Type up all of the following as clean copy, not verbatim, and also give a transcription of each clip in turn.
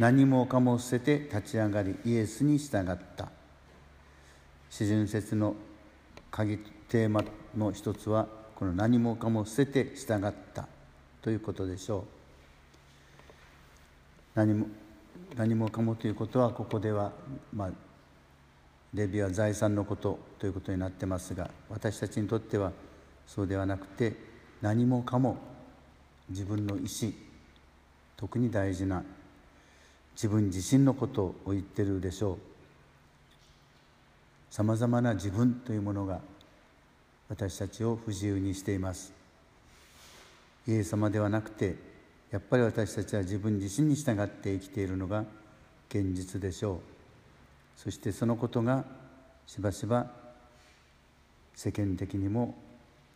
何もかも捨てて立ち上がりイエスに従った。四旬節の鍵テーマの一つはこの何もかも捨てて従ったということでしょう。何もかもということはここではレビは財産のことということになってますが、私たちにとってはそうではなくて、何もかも自分の意思、特に大事な自分自身のことを言ってるでしょう。さまざまな自分というものが私たちを不自由にしています。イエス様ではなくて、やっぱり私たちは自分自身に従って生きているのが現実でしょう。そしてそのことがしばしば世間的にも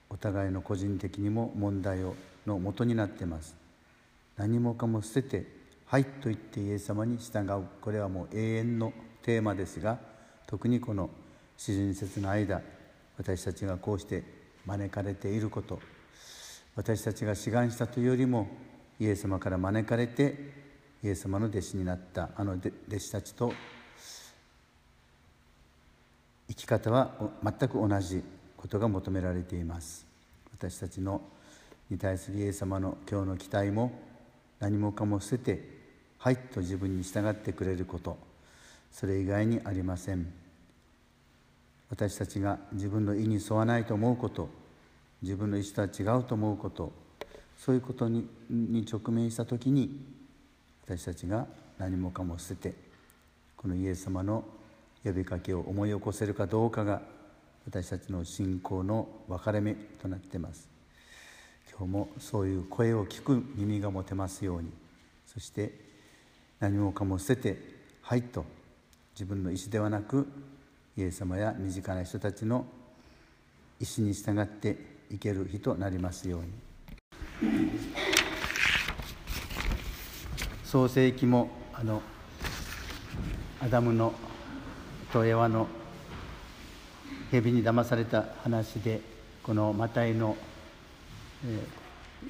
お互いの個人的にも問題の元になっています。何もかも捨ててはいと言ってイエス様に従う、これはもう永遠のテーマですが、特にこの四旬節の間、私たちがこうして招かれていること、私たちが志願したというよりもイエス様から招かれてイエス様の弟子になったあの弟子たちと生き方は全く同じことが求められています。私たちに対するイエス様の今日の期待も、何もかも捨ててはいと自分に従ってくれること、それ以外にありません。私たちが自分の意に沿わないと思うこと、自分の意思とは違うと思うこと、そういうことに直面したときに、私たちが何もかも捨ててこのイエス様の呼びかけを思い起こせるかどうかが、私たちの信仰の分かれ目となっています。今日もそういう声を聞く耳が持てますように、そして何もかも捨ててはいと自分の意思ではなく、イエス様や身近な人たちの意思に従っていける日となりますように。創世記もアダムのとエワの蛇に騙された話で、このマタイの、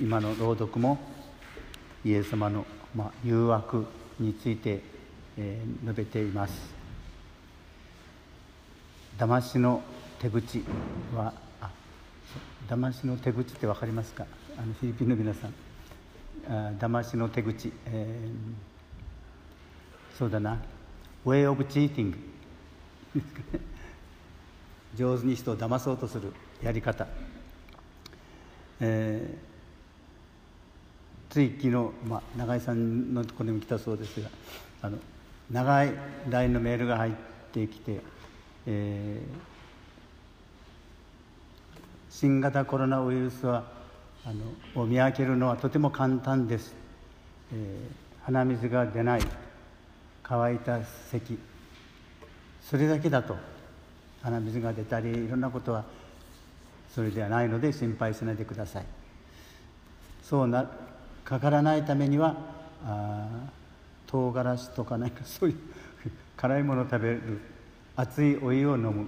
今の朗読もイエス様の、誘惑について、述べています。騙しの手口って分かりますか？フィリピンの皆さん、騙しの手口、そうだな、way of cheating ですかね。上手に人を騙そうとするやり方。つい昨日、永井さんのところにも来たそうですが、長い LINE のメールが入ってきて、新型コロナウイルスはを見分けるのはとても簡単です、鼻水が出ない、乾いた咳、それだけだと、鼻水が出たりいろんなことはそれではないので心配しないでください。そうなかからないためには唐辛子とか何かそういう辛いものを食べる、熱いお湯を飲む、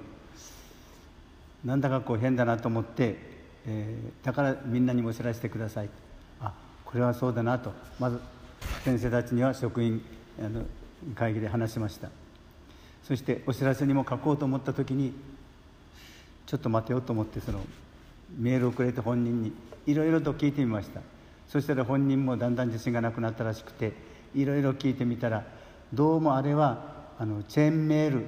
なんだか変だなと思って、だからみんなにも知らせてください。これはそうだなと、まず先生たちには職員会議で話しました。そしてお知らせにも書こうと思った時に、ちょっと待てよと思ってメールをくれて本人にいろいろと聞いてみました。そしたら本人もだんだん自信がなくなったらしくて、いろいろ聞いてみたら、どうもあれはチェーンメール、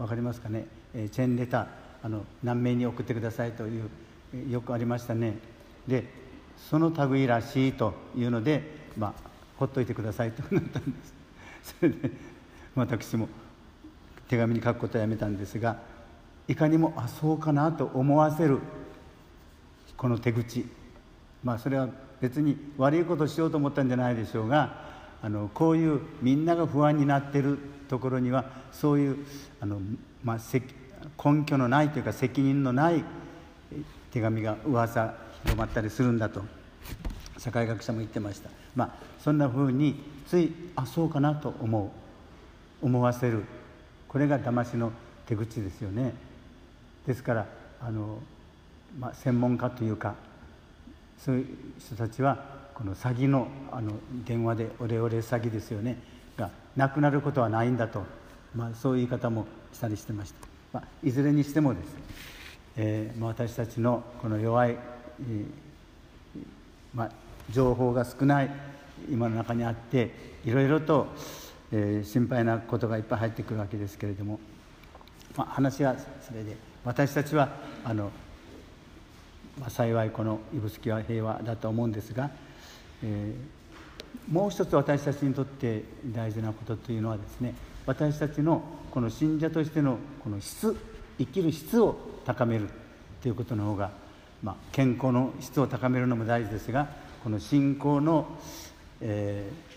わかりますかね、チェーンレター、何名に送ってくださいというよくありましたね。でその類らしいというので、ほっといてくださいとなったんです。それで私も手紙に書くことはやめたんですが、いかにもそうかなと思わせるこの手口、それは別に悪いことをしようと思ったんじゃないでしょうが、こういうみんなが不安になっているところには、そういう根拠のないというか責任のない手紙が噂広まったりするんだと社会学者も言ってました。そんなふうについそうかなと思わせる、これが騙しの手口ですよね。ですから専門家というかそういう人たちはこの詐欺の電話でオレオレ詐欺ですよね、がなくなることはないんだと、そういう言い方もしたりしてました。いずれにしてもですね、私たちのこの弱い、情報が少ない今の中にあって、いろいろと、心配なことがいっぱい入ってくるわけですけれども、話はそれで、私たちは幸いこの指宿は平和だと思うんですが、もう一つ私たちにとって大事なことというのはですね、私たちのこの信者としてのこの質、生きる質を高めるということの方が、健康の質を高めるのも大事ですが、この信仰の、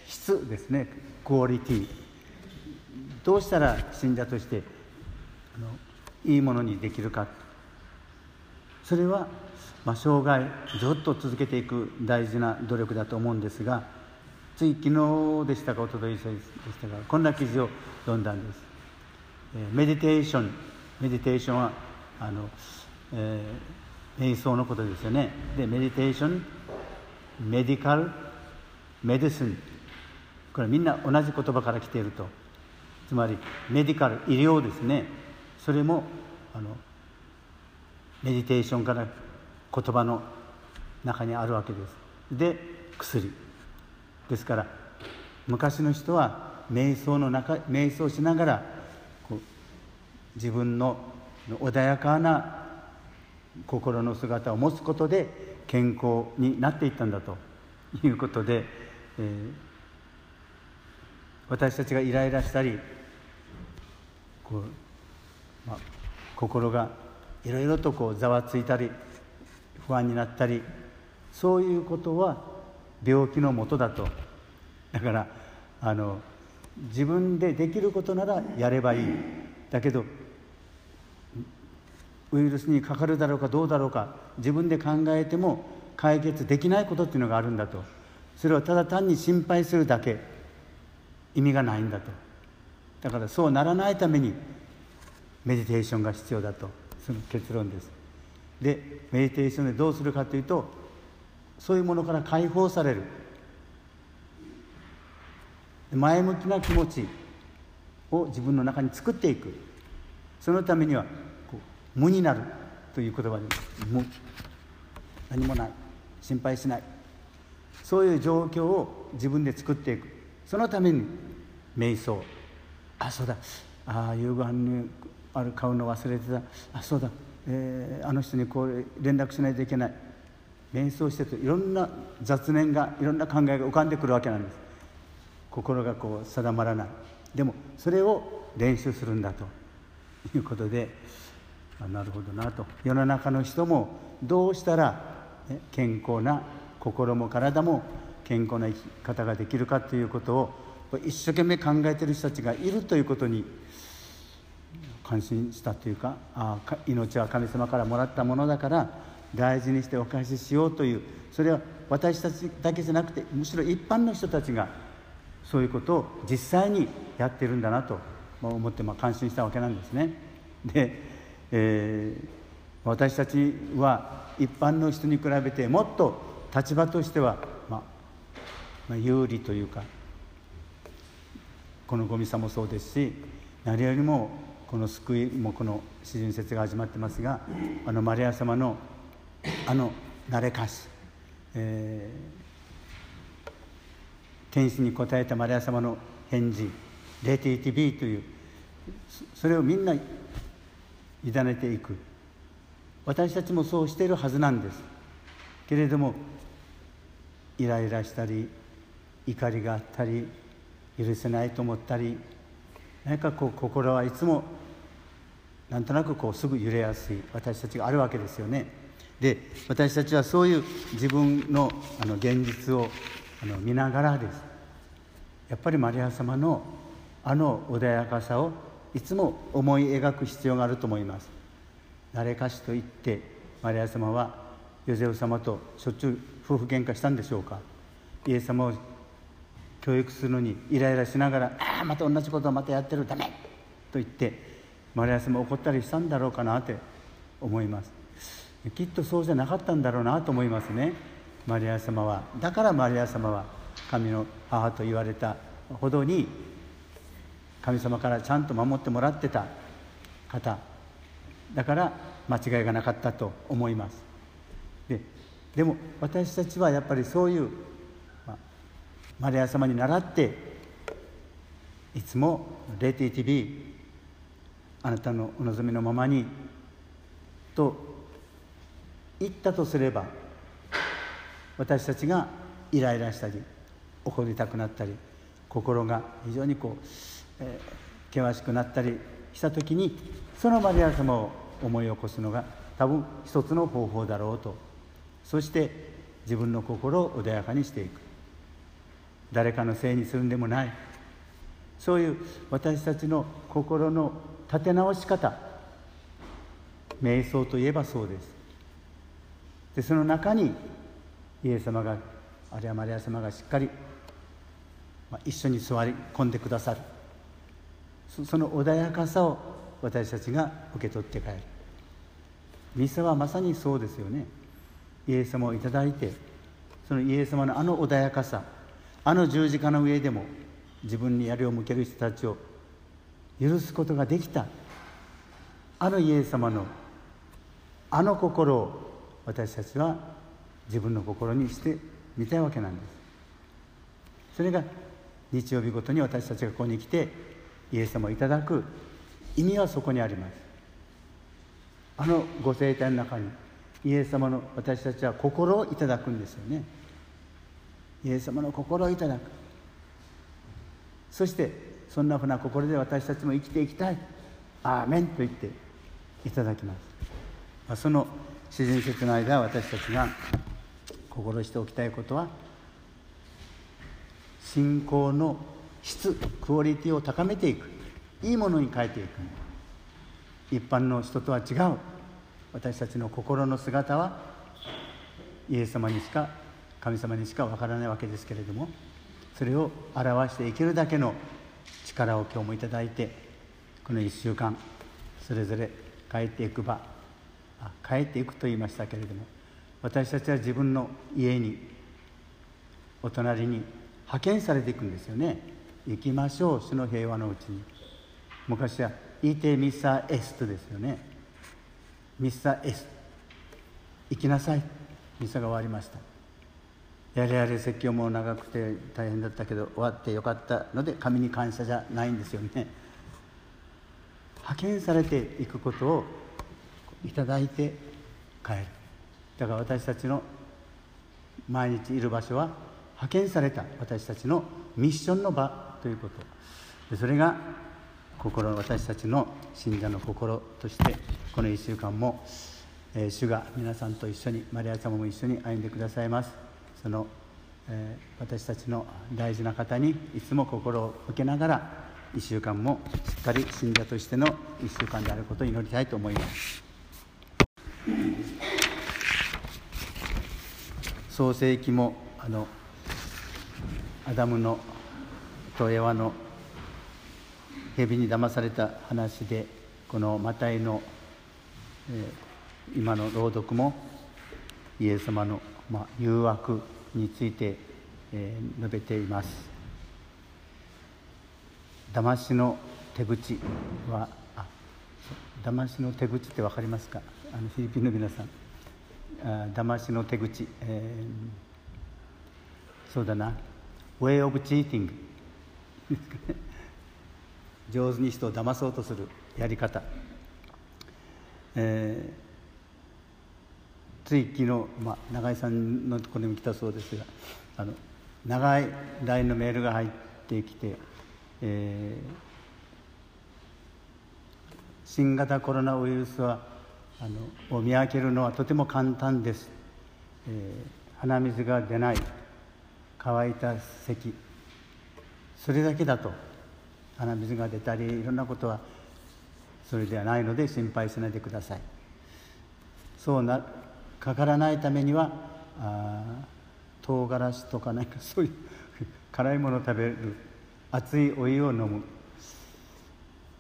質ですね、クオリティ、どうしたら信者としていいものにできるか、それは、生涯ずっと続けていく大事な努力だと思うんですが、つい昨日でしたか一昨日でしたか、こんな記事を読んだんです。メディテーションは瞑想のことですよね。で、メディテーション、メディカル、メディシン、これみんな同じ言葉から来ていると。つまりメディカル、医療ですね。それもメディテーションから言葉の中にあるわけです。で、薬ですから、昔の人は瞑想しながらこう自分の穏やかな心の姿を持つことで健康になっていったんだということで、私たちがイライラしたりこう、心がいろいろとこうざわついたり不安になったり、そういうことは病気のもとだと。だから自分でできることならやればいい。だけどウイルスにかかるだろうかどうだろうか、自分で考えても解決できないことっていうのがあるんだと。それはただ単に心配するだけ、意味がないんだと。だからそうならないためにメディテーションが必要だと、その結論です。で、メディテーションでどうするかというと、そういうものから解放される、前向きな気持ちを自分の中に作っていく。そのためには無になるという言葉で、無、何もない、心配しない、そういう状況を自分で作っていく。そのために瞑想、そうだ、夕ご飯に買うの忘れてた、そうだ、人にこう連絡しないといけない。瞑想してるといろんな雑念が、いろんな考えが浮かんでくるわけなんです。心がこう定まらない。でもそれを練習するんだということで、なるほどなと。世の中の人もどうしたら健康な心も体も健康な生き方ができるかということを一生懸命考えている人たちがいるということに感心したというか、命は神様からもらったものだから大事にしてお返ししようという、それは私たちだけじゃなくて、むしろ一般の人たちがそういうことを実際にやってるんだなと思って感心したわけなんですね。で、私たちは一般の人に比べてもっと立場としては、有利というか、このごみさもそうですし、何よりもこの救いも、この四旬節が始まってますが、マリア様のなれかし、天使に答えたマリア様の返事、レティティビーという、それをみんな委ねていく。私たちもそうしているはずなんですけれども、イライラしたり、怒りがあったり、許せないと思ったり、何かこう心はいつもなんとなくこうすぐ揺れやすい私たちがあるわけですよね。で、私たちはそういう自分の現実を見ながらです。やっぱりマリア様の穏やかさをいつも思い描く必要があると思います。なれかしと言って、マリア様はヨゼフ様としょっちゅう夫婦喧嘩したんでしょうか。イエス様を教育するのにイライラしながら、また同じことをまたやってる、ダメと言ってマリア様怒ったりしたんだろうかなって思います。きっとそうじゃなかったんだろうなと思いますね。マリア様は、だからマリア様は神の母と言われたほどに神様からちゃんと守ってもらってた方だから間違いがなかったと思います。 でも私たちはやっぱりそういうマリア様に倣っていつもレティティビあなたのお望みのままにと言ったとすれば、私たちがイライラしたり怒りたくなったり心が非常に険しくなったりした時にそのマリア様を思い起こすのが多分一つの方法だろうと。そして自分の心を穏やかにしていく、誰かのせいにするんでもない、そういう私たちの心の立て直し方、瞑想といえばそうです。でその中にイエス様があるいはマリア様がしっかり一緒に座り込んでくださる、その穏やかさを私たちが受け取って帰る。ミサはまさにそうですよね。イエス様をいただいて、そのイエス様のあの穏やかさ、あの十字架の上でも自分に槍を向ける人たちを許すことができた、あのイエス様のあの心を私たちは自分の心にしてみたいわけなんです。それが日曜日ごとに私たちがここに来てイエス様をいただく意味はそこにあります。あのご聖体の中にイエス様の私たちは心をいただくんですよね。イエス様の心をいただく、そしてそんなふうな心で私たちも生きていきたい、アーメンと言っていただきます。その四旬節の間私たちが心しておきたいことは、信仰の質、クオリティを高めていく、いいものに変えていく。一般の人とは違う私たちの心の姿はイエス様にしか、神様にしかわからないわけですけれども、それを表していけるだけの力を今日もいただいて、この1週間それぞれ変えていく場、変えていくと言いましたけれども、私たちは自分の家にお隣に派遣されていくんですよね。行きましょう主の平和のうちに。昔はイテミサエストですよね。ミサエス、行きなさい、ミサが終わりました。やれやれ説教も長くて大変だったけど終わってよかったので神に感謝じゃないんですよね。派遣されていくことをいただいて帰る。だから私たちの毎日いる場所は派遣された私たちのミッションの場ということで、それが心、私たちの信者の心として、この1週間も、主が皆さんと一緒に、マリア様も一緒に歩んでくださいます。その、私たちの大事な方にいつも心を向けながら1週間もしっかり信者としての1週間であることを祈りたいと思います。創世記もアダムのとエワの蛇に騙された話で、このマタイの、今の朗読もイエス様の、誘惑について、述べています。騙しの手口は、騙しの手口って分かりますか？フィリピンの皆さん、騙しの手口、そうだな、way of cheating ですかね。上手に人を騙そうとするやり方、つい昨日、永井さんのところにも来たそうですが、長い LINE のメールが入ってきて、新型コロナウイルスはを見分けるのはとても簡単です、鼻水が出ない、乾いた咳、それだけだと。鼻水が出たりいろんなことはそれではないので心配しないでください。そうなかからないためには唐辛子とか何かそういう辛いものを食べる、熱いお湯を飲む、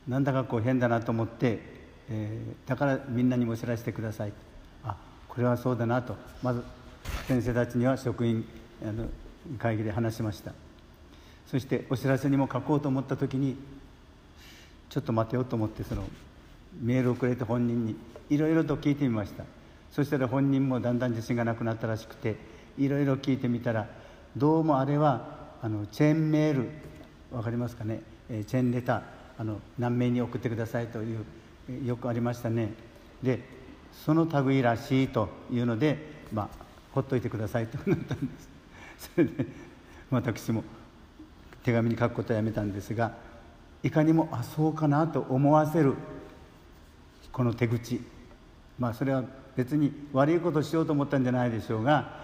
なんだか変だなと思って、だからみんなにも知らせてください。これはそうだなとまず先生たちには職員会議で話しました。そしてお知らせにも書こうと思った時にちょっと待てよと思ってそのメールをくれて本人にいろいろと聞いてみました。そしたら本人もだんだん自信がなくなったらしくて、いろいろ聞いてみたら、どうもあれはチェーンメール、わかりますかね、チェーンレター、何名に送ってくださいというよくありましたね。でその類らしいというので、まあほっといてくださいとなったんです。それで私も手紙に書くことはやめたんですが、いかにもあそうかなと思わせるこの手口、まあそれは別に悪いことをしようと思ったんじゃないでしょうが、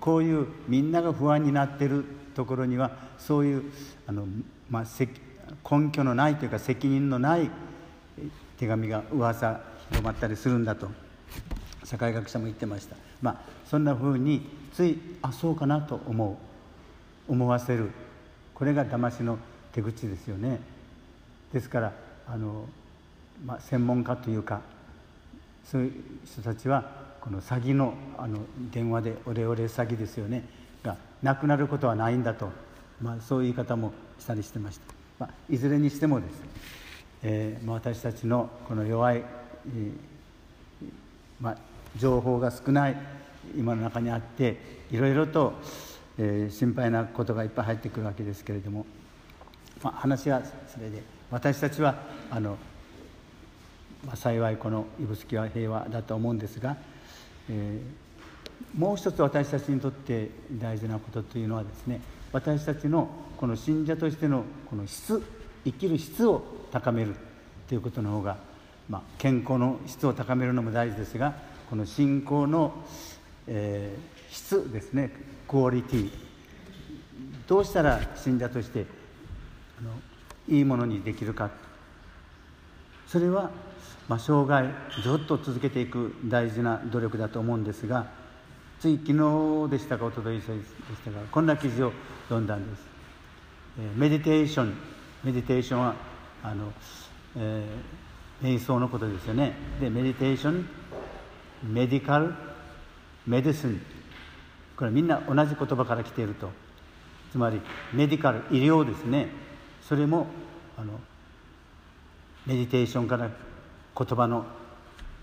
こういうみんなが不安になっているところにはそういう根拠のないというか責任のない手紙が噂広まったりするんだと社会学者も言ってました。まあそんなふうについあそうかなと思わせる、これが騙しの手口ですよね。ですから専門家というかそういう人たちはこの詐欺の電話でオレオレ詐欺ですよねがなくなることはないんだと、まあそういう言い方もしたりしてました。まあいずれにしてもですね、私たちのこの弱い、情報が少ない今の中にあっていろいろと、心配なことがいっぱい入ってくるわけですけれども、話はそれで私たちは幸いこの指宿は平和だと思うんですが、もう一つ私たちにとって大事なことというのはですね、私たちのこの信者としてのこの質、生きる質を高めるということの方が、健康の質を高めるのも大事ですが、この信仰の、質ですね、クオリティ、どうしたら信者としていいものにできるか、それは、生涯ずっと続けていく大事な努力だと思うんですが、つい昨日でしたかおとといでしたが、こんな記事を読んだんです。メディテーションは瞑想のことですよね。でメディテーション、メディカル、メディシン、これみんな同じ言葉から来ていると。つまりメディカル、医療ですね。それもメディテーションから言葉の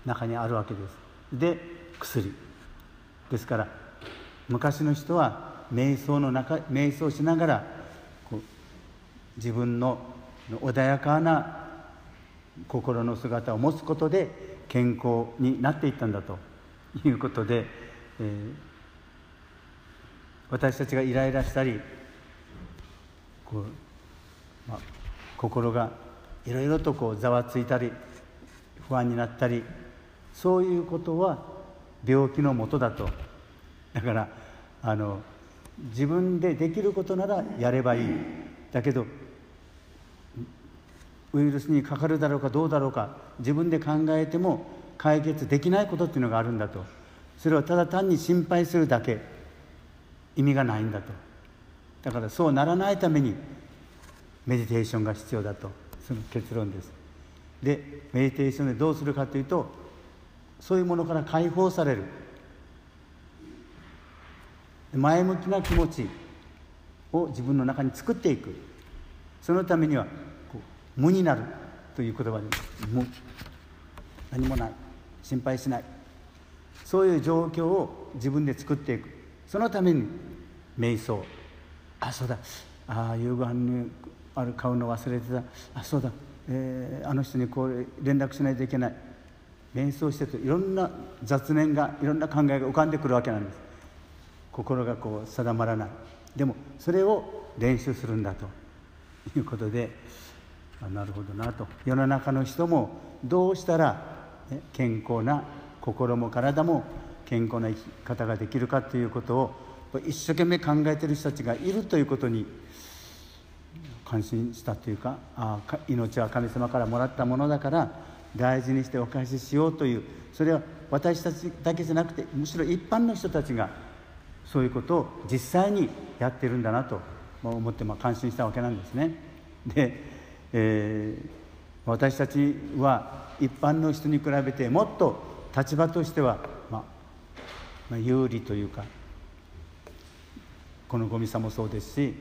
中にあるわけです。で薬ですから、昔の人は瞑想しながらこう自分の穏やかな心の姿を持つことで健康になっていったんだということで、私たちがイライラしたり心がいろいろとざわついたり不安になったり、そういうことは病気のもとだと。だから自分でできることならやればいい、だけどウイルスにかかるだろうかどうだろうか自分で考えても解決できないことっていうのがあるんだと。それはただ単に心配するだけ、意味がないんだと。だからそうならないためにメディテーションが必要だと、その結論です。でメディテーションでどうするかというと、そういうものから解放される前向きな気持ちを自分の中に作っていく。そのためには無になるという言葉で、無、何もない、心配しない、そういう状況を自分で作っていく。そのために瞑想、夕ご飯に買うの忘れてた、あの人にこう連絡しないといけない、瞑想してるといろんな雑念が、いろんな考えが浮かんでくるわけなんです。心が定まらない。でもそれを練習するんだということで、なるほどなと。世の中の人もどうしたら健康な心も体も健康な生き方ができるかということを一生懸命考えている人たちがいるということに感心したというか、命は神様からもらったものだから大事にしてお返ししようという、それは私たちだけじゃなくてむしろ一般の人たちがそういうことを実際にやっているんだなと思って感心したわけなんですね。で私たちは一般の人に比べてもっと立場としては、有利というか、この五味さんもそうですし、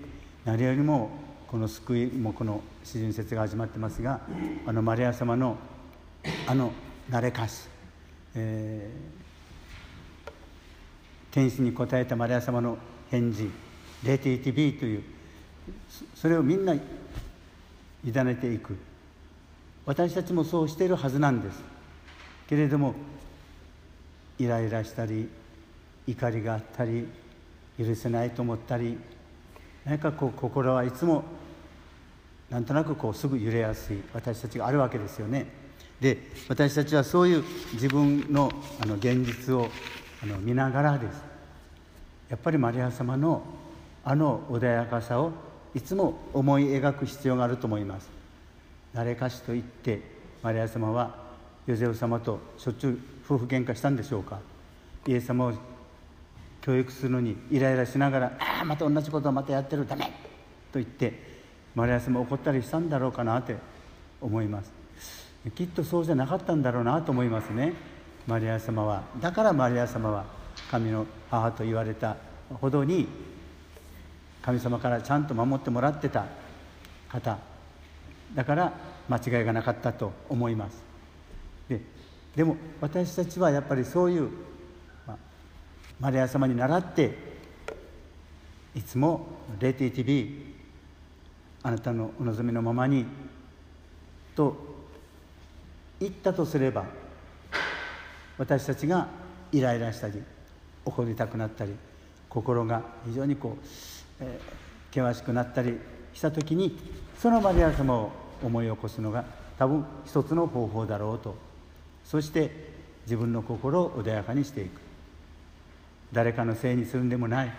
何よりもこの救いもこの四旬節が始まってますが、あのマリア様のあのなれかし、天使に答えたマリア様の返事レティティビーという、それをみんな委ねていく。私たちもそうしているはずなんですけれども、イライラしたり怒りがあったり許せないと思ったり、何かこう心はいつもなんとなくこうすぐ揺れやすい私たちがあるわけですよね。で、私たちはそういう自分の現実を見ながらです。やっぱりマリア様のあの穏やかさをいつも思い描く必要があると思います。なれかしと言ってマリア様はヨゼフ様としょっちゅう夫婦喧嘩したんでしょうか。イエス様を教育するのにイライラしながら、ああまた同じことをまたやってる、ダメと言ってマリア様怒ったりしたんだろうかなって思います。きっとそうじゃなかったんだろうなと思いますね。マリア様は、だからマリア様は神の母と言われたほどに神様からちゃんと守ってもらってた方だから間違いがなかったと思います。でも私たちはやっぱりそういう、マリア様に倣っていつもレティティビ、あなたのお望みのままにと言ったとすれば、私たちがイライラしたり怒りたくなったり心が非常にこう、険しくなったりしたときに、そのマリア様を思い起こすのが多分一つの方法だろうと。そして自分の心を穏やかにしていく。誰かのせいにするんでもない。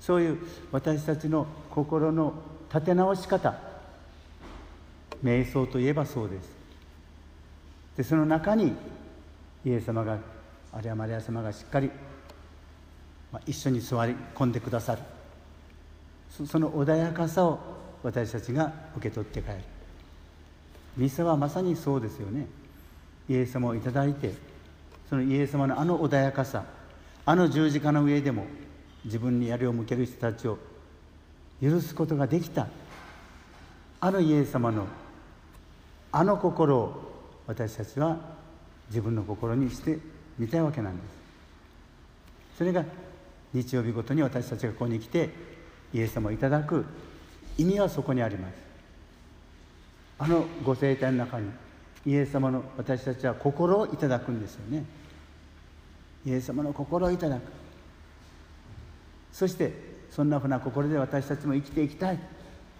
そういう私たちの心の立て直し方、瞑想といえばそうです。で、その中にイエス様が、あるいはマリア様がしっかり、一緒に座り込んでくださる。その穏やかさを私たちが受け取って帰る。ミサはまさにそうですよね。イエス様をいただいて、そのイエス様のあの穏やかさ、あの十字架の上でも自分に槍を向ける人たちを許すことができた、あのイエス様のあの心を私たちは自分の心にしてみたいわけなんです。それが日曜日ごとに私たちがここに来てイエス様をいただく意味はそこにあります。あのご聖体の中にイエス様の、私たちは心をいただくんですよね。イエス様の心をいただく。そしてそんなふうな心で私たちも生きていきたい。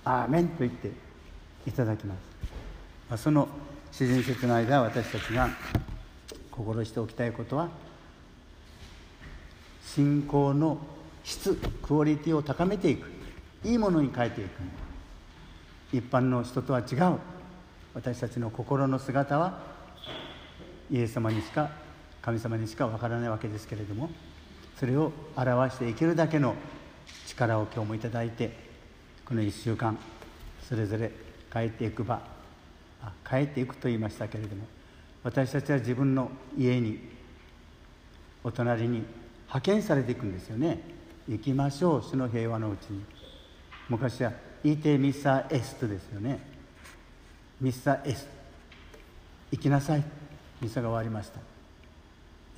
アーメンと言っていただきます。その四旬節の間、私たちが心しておきたいことは、信仰の質、クオリティを高めていく、いいものに変えていく。一般の人とは違う私たちの心の姿はイエス様にしか、神様にしかわからないわけですけれども、それを表していけるだけの力を今日もいただいて、この1週間それぞれ変えていく場、変えていくと言いましたけれども、私たちは自分の家に、お隣に派遣されていくんですよね。行きましょう、主の平和のうちに。昔はイテミサエストですよね。ミサエス、行きなさい。ミサが終わりました。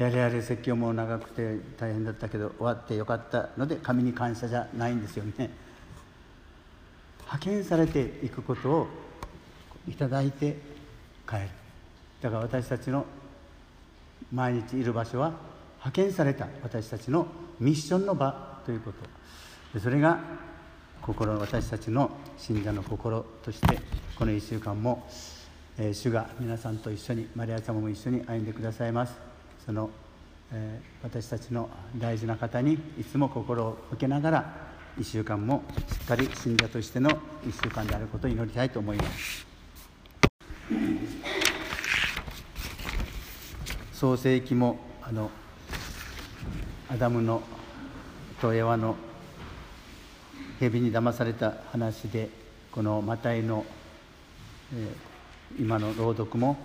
やれやれ説教も長くて大変だったけど終わってよかったので、神に感謝じゃないんですよね。派遣されていくことをいただいて帰る。だから私たちの毎日いる場所は派遣された私たちのミッションの場ということで、それが心、私たちの信者の心として、この1週間も、主が皆さんと一緒に、マリア様も一緒に歩んでくださいます。その、私たちの大事な方にいつも心を向けながら、1週間もしっかり信者としての1週間であることを祈りたいと思います。創世記もアダムのとエワの蛇に騙された話で、このマタイの、今の朗読も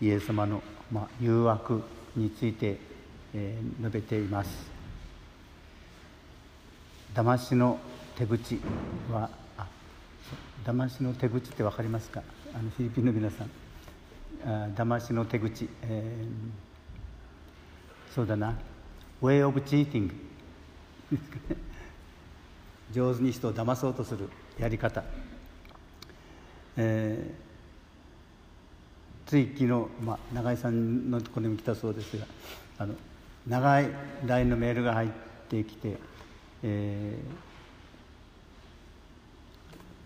イエス様の、誘惑について、述べています。騙しの手口は、騙しの手口って分かりますか？フィリピンの皆さん、騙しの手口、そうだな、way of cheating ですかね。上手に人を騙そうとするやり方。つい昨日、永井さんのところにも来たそうですが、長い LINE のメールが入ってきて、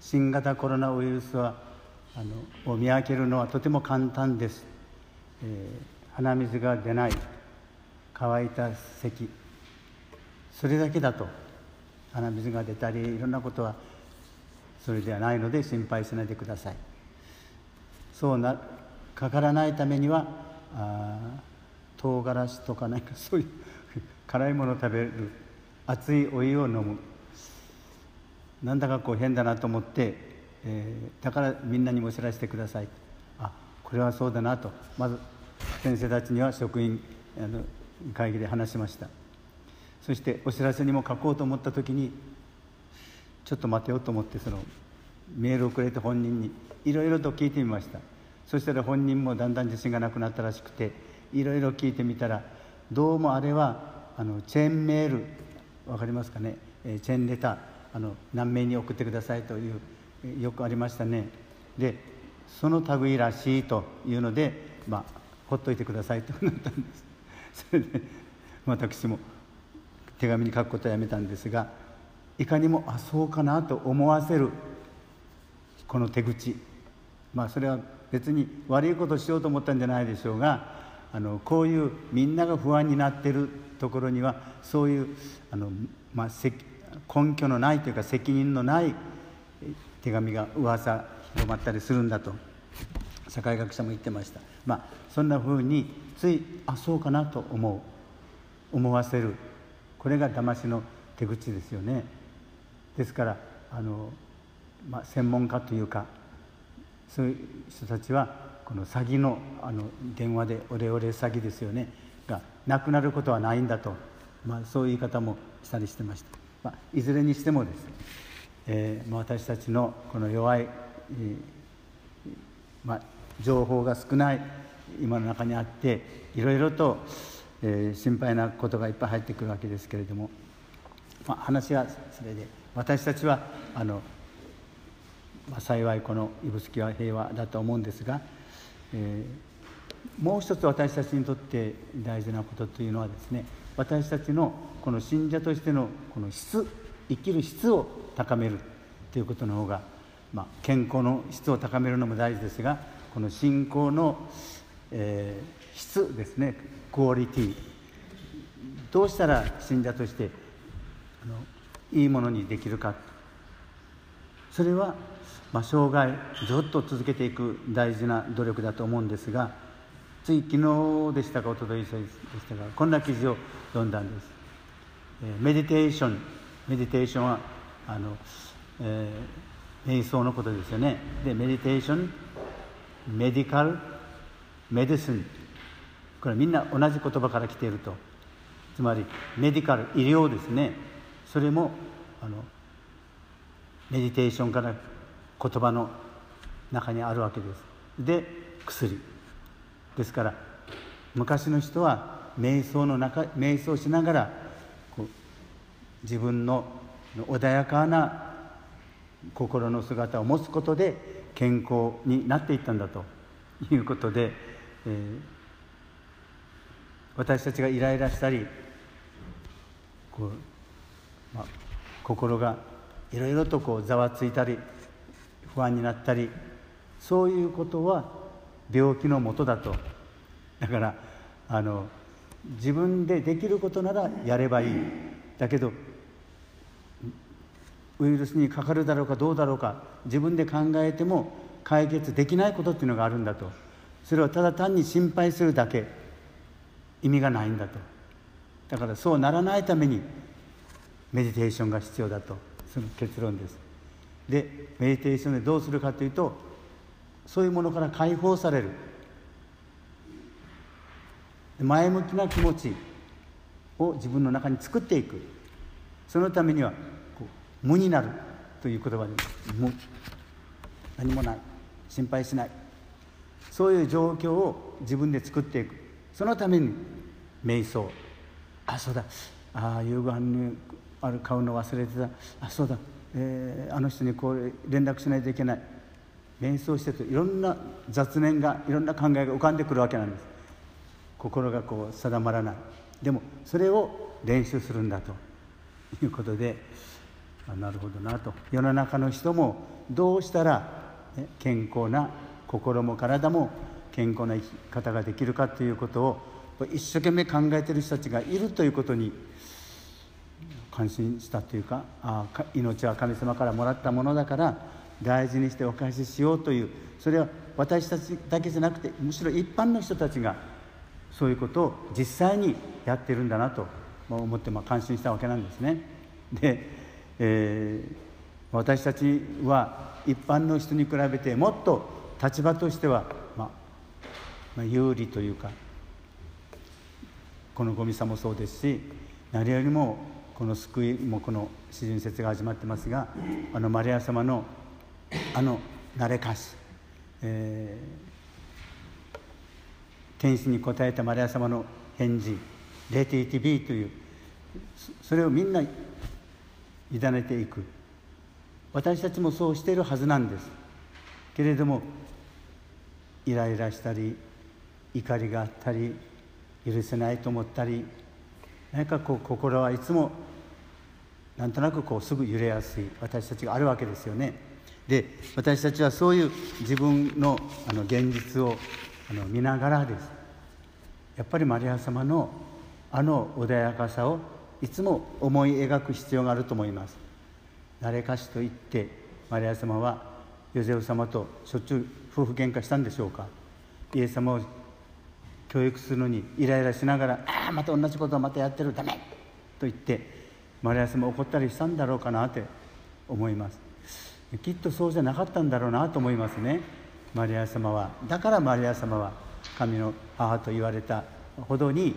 新型コロナウイルスはを見分けるのはとても簡単です、鼻水が出ない、乾いた咳、それだけだと、鼻水が出たりいろんなことはそれではないので心配しないでください。そうなかからないためには唐辛子とか何かそういう辛いものを食べる、熱いお湯を飲む、なんだかこう変だなと思って、だからみんなにも知らせてください。これはそうだなと、まず先生たちには職員会議で話しました。そしてお知らせにも書こうと思った時に、ちょっと待てようと思って、そのメールをくれた本人にいろいろと聞いてみました。そしたら本人もだんだん自信がなくなったらしくて、いろいろ聞いてみたら、どうもあれはチェーンメール、わかりますかね、チェーンレター、何名に送ってくださいという、よくありましたね。でその類らしいというので、ほっといてくださいとなったんです。それで私も手紙に書くことはやめたんですが、いかにもそうかなと思わせるこの手口、それは別に悪いことをしようと思ったんじゃないでしょうが、こういうみんなが不安になっているところには、そういう根拠のないというか責任のない手紙が噂広まったりするんだと社会学者も言ってました。そんなふうについそうかなと思わせる、これが騙しの手口ですよね。ですから専門家というか、そういう人たちはこの詐欺の電話でオレオレ詐欺ですよねがなくなることはないんだと、そういう言い方もしたりしてました。いずれにしてもです、私たちのこの弱い、情報が少ない今の中にあって、いろいろと、心配なことがいっぱい入ってくるわけですけれども、話はそれで、私たちは幸いこの指宿は平和だと思うんですが、もう一つ私たちにとって大事なことというのはですね、私たちのこの信者としてのこの質、生きる質を高めるということの方が、健康の質を高めるのも大事ですが、この信仰の、質ですね、クオリティ、どうしたら信者としていいものにできるか、それは生涯ずっと続けていく大事な努力だと思うんですが、つい昨日でしたか一昨日でしたか、こんな記事を読んだんです。メディテーションは瞑想のことですよね。でメディテーション、メディカル、メディシン、これみんな同じ言葉から来ていると。つまりメディカル、医療ですね。それもメディテーションから言葉の中にあるわけです。で薬ですから、昔の人は瞑想しながらこう自分の穏やかな心の姿を持つことで健康になっていったんだということで、私たちがイライラしたりこう、心がいろいろとこうざわついたり不安になったり、そういうことは病気のもとだと。だから自分でできることならやればいい、だけどウイルスにかかるだろうかどうだろうか、自分で考えても解決できないことっていうのがあるんだと。それはただ単に心配するだけ、意味がないんだと。だからそうならないためにメディテーションが必要だと、その結論です。でメディテーションでどうするかというと、そういうものから解放される、前向きな気持ちを自分の中に作っていく。そのためには無になるという言葉に、無、何もない、心配しない、そういう状況を自分で作っていく。そのために瞑想、あ、そうだ、あ、夕ご飯にある買うの忘れてた、あ、そうだ、あの人にこう連絡しないといけない。瞑想してるといろんな雑念が、いろんな考えが浮かんでくるわけなんです。心がこう定まらない。でもそれを練習するんだということで、あ、なるほどなと。世の中の人もどうしたら健康な心も体も健康な生き方ができるかということを一生懸命考えている人たちがいるということに感心したというか、あ、命は神様からもらったものだから大事にしてお返ししようという、それは私たちだけじゃなくて、むしろ一般の人たちがそういうことを実際にやってるんだなと思って、感心したわけなんですね。で、私たちは一般の人に比べてもっと立場としては、有利というか、このごみさもそうですし、何よりもこの救いも、この四旬節が始まってますが、あのマリア様のあのなれかし、天使に答えたマリア様の返事、レティティビーという、それをみんな委ねていく。私たちもそうしているはずなんですけれども、イライラしたり、怒りがあったり、許せないと思ったり、何かこう心はいつもなんとなくこうすぐ揺れやすい私たちがあるわけですよね。で、私たちはそういう自分のあの現実を見ながらです。やっぱりマリア様のあの穏やかさをいつも思い描く必要があると思います。なれかしと言って、マリア様はヨゼフ様としょっちゅう夫婦喧嘩したんでしょうか。イエス様を教育するのにイライラしながら、あ、また同じことをまたやってる、ダメと言ってマリア様怒ったりしたんだろうかなって思います。きっとそうじゃなかったんだろうなと思いますね。マリア様は、だからマリア様は神の母と言われたほどに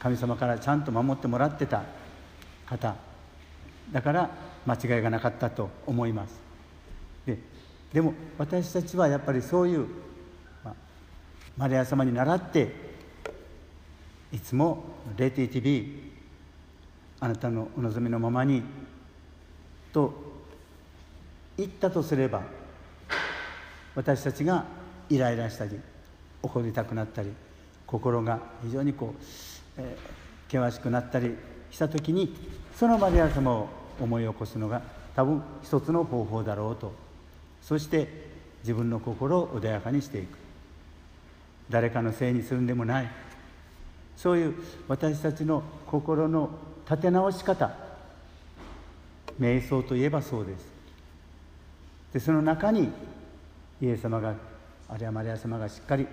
神様からちゃんと守ってもらってた方だから、間違いがなかったと思います。 でも私たちはやっぱりそういう、マリア様に倣って、いつもレティティビー、あなたのお望みのままにと言ったとすれば、私たちがイライラしたり、怒りたくなったり、心が非常にこう、険しくなったりしたときに、そのマリア様を思い起こすのが多分一つの方法だろうと。そして自分の心を穏やかにしていく。誰かのせいにするんでもない。そういう私たちの心の立て直し方、瞑想といえばそうです。で、その中にイエス様が、あるいはマリア様がしっかり、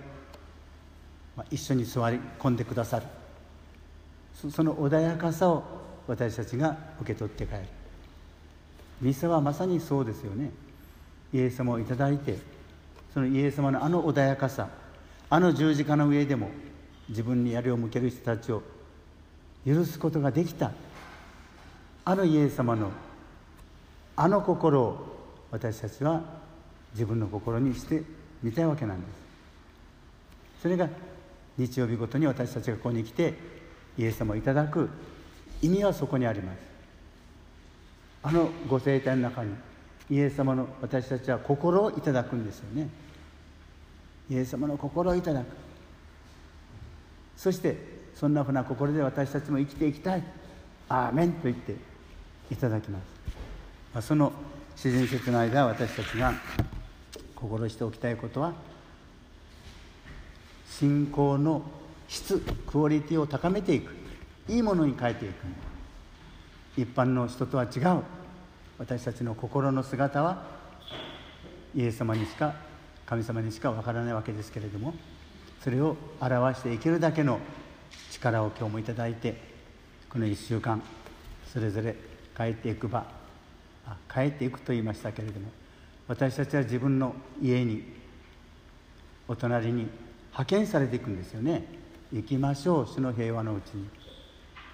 一緒に座り込んでくださる。その穏やかさを私たちが受け取って帰る。ミサはまさにそうですよね。イエス様をいただいて、そのイエス様のあの穏やかさ、あの十字架の上でも自分に槍を向ける人たちを許すことができた、あのイエス様のあの心を私たちは自分の心にしてみたいわけなんです。それが日曜日ごとに私たちがここに来てイエス様をいただく意味はそこにあります。あのご聖体の中にイエス様の、私たちは心をいただくんですよね。イエス様の心をいただく。そしてそんなふうな心で私たちも生きていきたい。アーメンと言っていただきます。その四旬節の間、私たちが心しておきたいことは、信仰の質、クオリティを高めていく、いいものに変えていく。一般の人とは違う私たちの心の姿はイエス様にしか、神様にしかわからないわけですけれども、それを表していけるだけの力を今日もいただいて、この1週間それぞれ帰っていく場、帰っていくと言いましたけれども、私たちは自分の家に、お隣に派遣されていくんですよね。行きましょう、主の平和のうちに。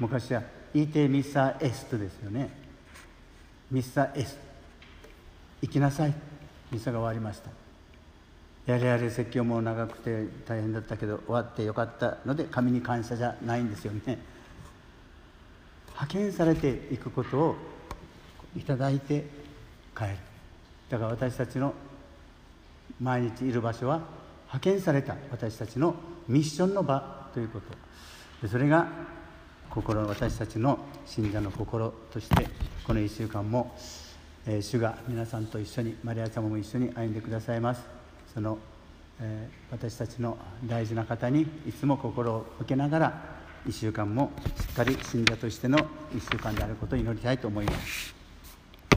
昔はイテミサエストですよね。ミッサエス、行きなさい。ミッサが終わりました。やれ説教も長くて大変だったけど、終わってよかったので神に感謝じゃないんですよね。派遣されていくことをいただいて帰る。だから私たちの毎日いる場所は派遣された私たちのミッションの場ということで、それが心、私たちの信者の心としてこの1週間も、主が皆さんと一緒に、マリア様も一緒に歩んでくださいます。その、私たちの大事な方にいつも心を向けながら、1週間もしっかり信者としての1週間であることを祈りたいと思います。